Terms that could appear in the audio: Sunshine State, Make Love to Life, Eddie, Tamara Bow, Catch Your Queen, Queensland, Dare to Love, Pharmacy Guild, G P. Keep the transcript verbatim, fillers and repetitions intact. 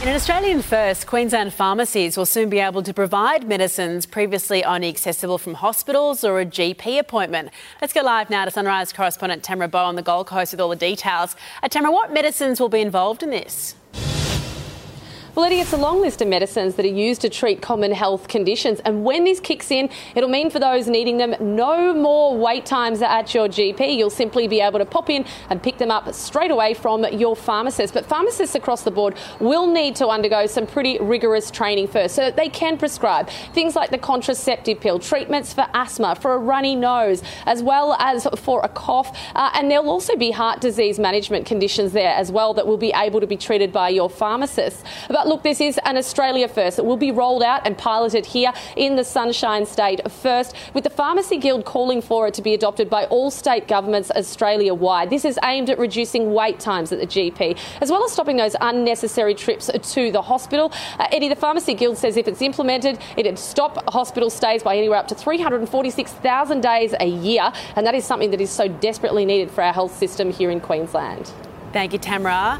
In an Australian first, Queensland pharmacies will soon be able to provide medicines previously only accessible from hospitals or a G P appointment. Let's go live now to Sunrise correspondent Tamara Bow on the Gold Coast with all the details. Uh, Tamara, what medicines will be involved in this? Well, Eddie, it's a long list of medicines that are used to treat common health conditions, and when this kicks in, it'll mean for those needing them no more wait times at your G P. You'll simply be able to pop in and pick them up straight away from your pharmacist. But pharmacists across the board will need to undergo some pretty rigorous training first so that they can prescribe things like the contraceptive pill, treatments for asthma, for a runny nose, as well as for a cough. Uh, and there'll also be heart disease management conditions there as well that will be able to be treated by your pharmacist. But look, this is an Australia first. It will be rolled out and piloted here in the Sunshine State first, with the Pharmacy Guild calling for it to be adopted by all state governments Australia-wide. This is aimed at reducing wait times at the G P, as well as stopping those unnecessary trips to the hospital. Uh, Eddie, the Pharmacy Guild says if it's implemented, it'd stop hospital stays by anywhere up to three hundred forty-six thousand days a year, and that is something that is so desperately needed for our health system here in Queensland. Thank you, Tamara.